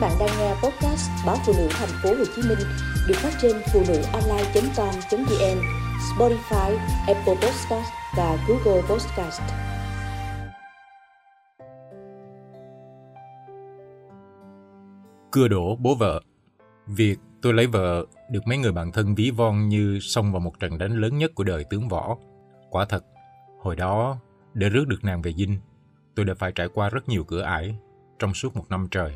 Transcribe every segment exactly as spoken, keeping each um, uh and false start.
bạn đang nghe podcast báo Phụ Nữ Thành phố Hồ Chí Minh được phát trên phụ nữ online chấm com chấm vn, Spotify, Apple Podcast và Google Podcast. Cưa đổ bố vợ. Việc tôi lấy vợ được mấy người bạn thân ví von như xông vào một trận đánh lớn nhất của đời tướng võ. Quả thật, hồi đó để rước được nàng về dinh, tôi đã phải trải qua rất nhiều cửa ải trong suốt một năm trời.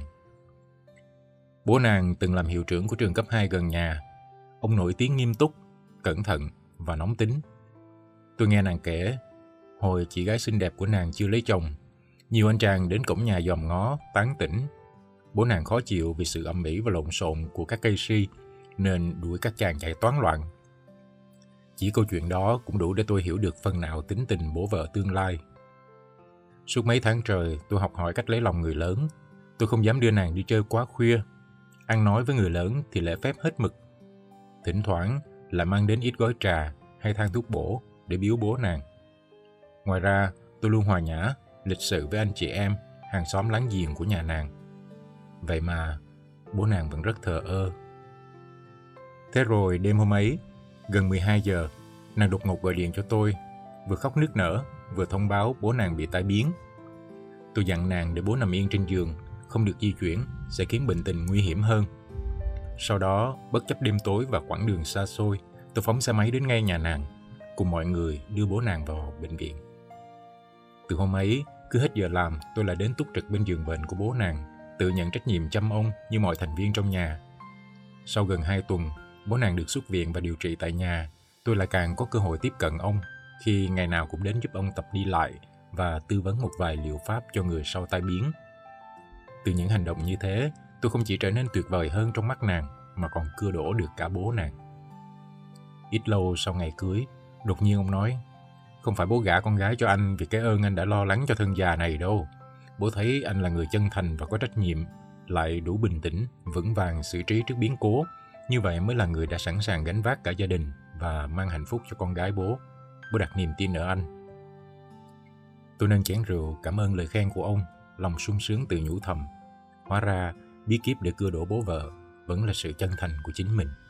Bố nàng từng làm hiệu trưởng của trường cấp hai gần nhà. Ông nổi tiếng nghiêm túc, cẩn thận và nóng tính. Tôi nghe nàng kể, hồi chị gái xinh đẹp của nàng chưa lấy chồng, nhiều anh chàng đến cổng nhà dòm ngó, tán tỉnh. Bố nàng khó chịu vì sự ầm ĩ và lộn xộn của các cây si, nên đuổi các chàng chạy toán loạn. Chỉ câu chuyện đó cũng đủ để tôi hiểu được phần nào tính tình bố vợ tương lai. Suốt mấy tháng trời, tôi học hỏi cách lấy lòng người lớn. Tôi không dám đưa nàng đi chơi quá khuya. Ăn nói với người lớn thì lễ phép hết mực. Thỉnh thoảng lại mang đến ít gói trà hay thang thuốc bổ để biếu bố nàng. Ngoài ra, tôi luôn hòa nhã, lịch sự với anh chị em, hàng xóm láng giềng của nhà nàng. Vậy mà, bố nàng vẫn rất thờ ơ. Thế rồi đêm hôm ấy, gần mười hai giờ, nàng đột ngột gọi điện cho tôi, vừa khóc nức nở, vừa thông báo bố nàng bị tai biến. Tôi dặn nàng để bố nằm yên trên giường, không được di chuyển, sẽ khiến bệnh tình nguy hiểm hơn. Sau đó, bất chấp đêm tối và quãng đường xa xôi, tôi phóng xe máy đến ngay nhà nàng, cùng mọi người đưa bố nàng vào bệnh viện. Từ hôm ấy, cứ hết giờ làm, tôi lại đến túc trực bên giường bệnh của bố nàng, tự nhận trách nhiệm chăm ông như mọi thành viên trong nhà. Sau gần hai tuần, bố nàng được xuất viện và điều trị tại nhà, tôi lại càng có cơ hội tiếp cận ông, khi ngày nào cũng đến giúp ông tập đi lại và tư vấn một vài liệu pháp cho người sau tai biến. Từ những hành động như thế, tôi không chỉ trở nên tuyệt vời hơn trong mắt nàng, mà còn cưa đổ được cả bố nàng. Ít lâu sau ngày cưới, đột nhiên ông nói, không phải bố gả con gái cho anh vì cái ơn anh đã lo lắng cho thân già này đâu. Bố thấy anh là người chân thành và có trách nhiệm, lại đủ bình tĩnh, vững vàng xử trí trước biến cố. Như vậy mới là người đã sẵn sàng gánh vác cả gia đình và mang hạnh phúc cho con gái bố. Bố đặt niềm tin ở anh. Tôi nâng chén rượu cảm ơn lời khen của ông, lòng sung sướng tự nhủ thầm. Hóa ra, bí kíp để cưa đổ bố vợ vẫn là sự chân thành của chính mình.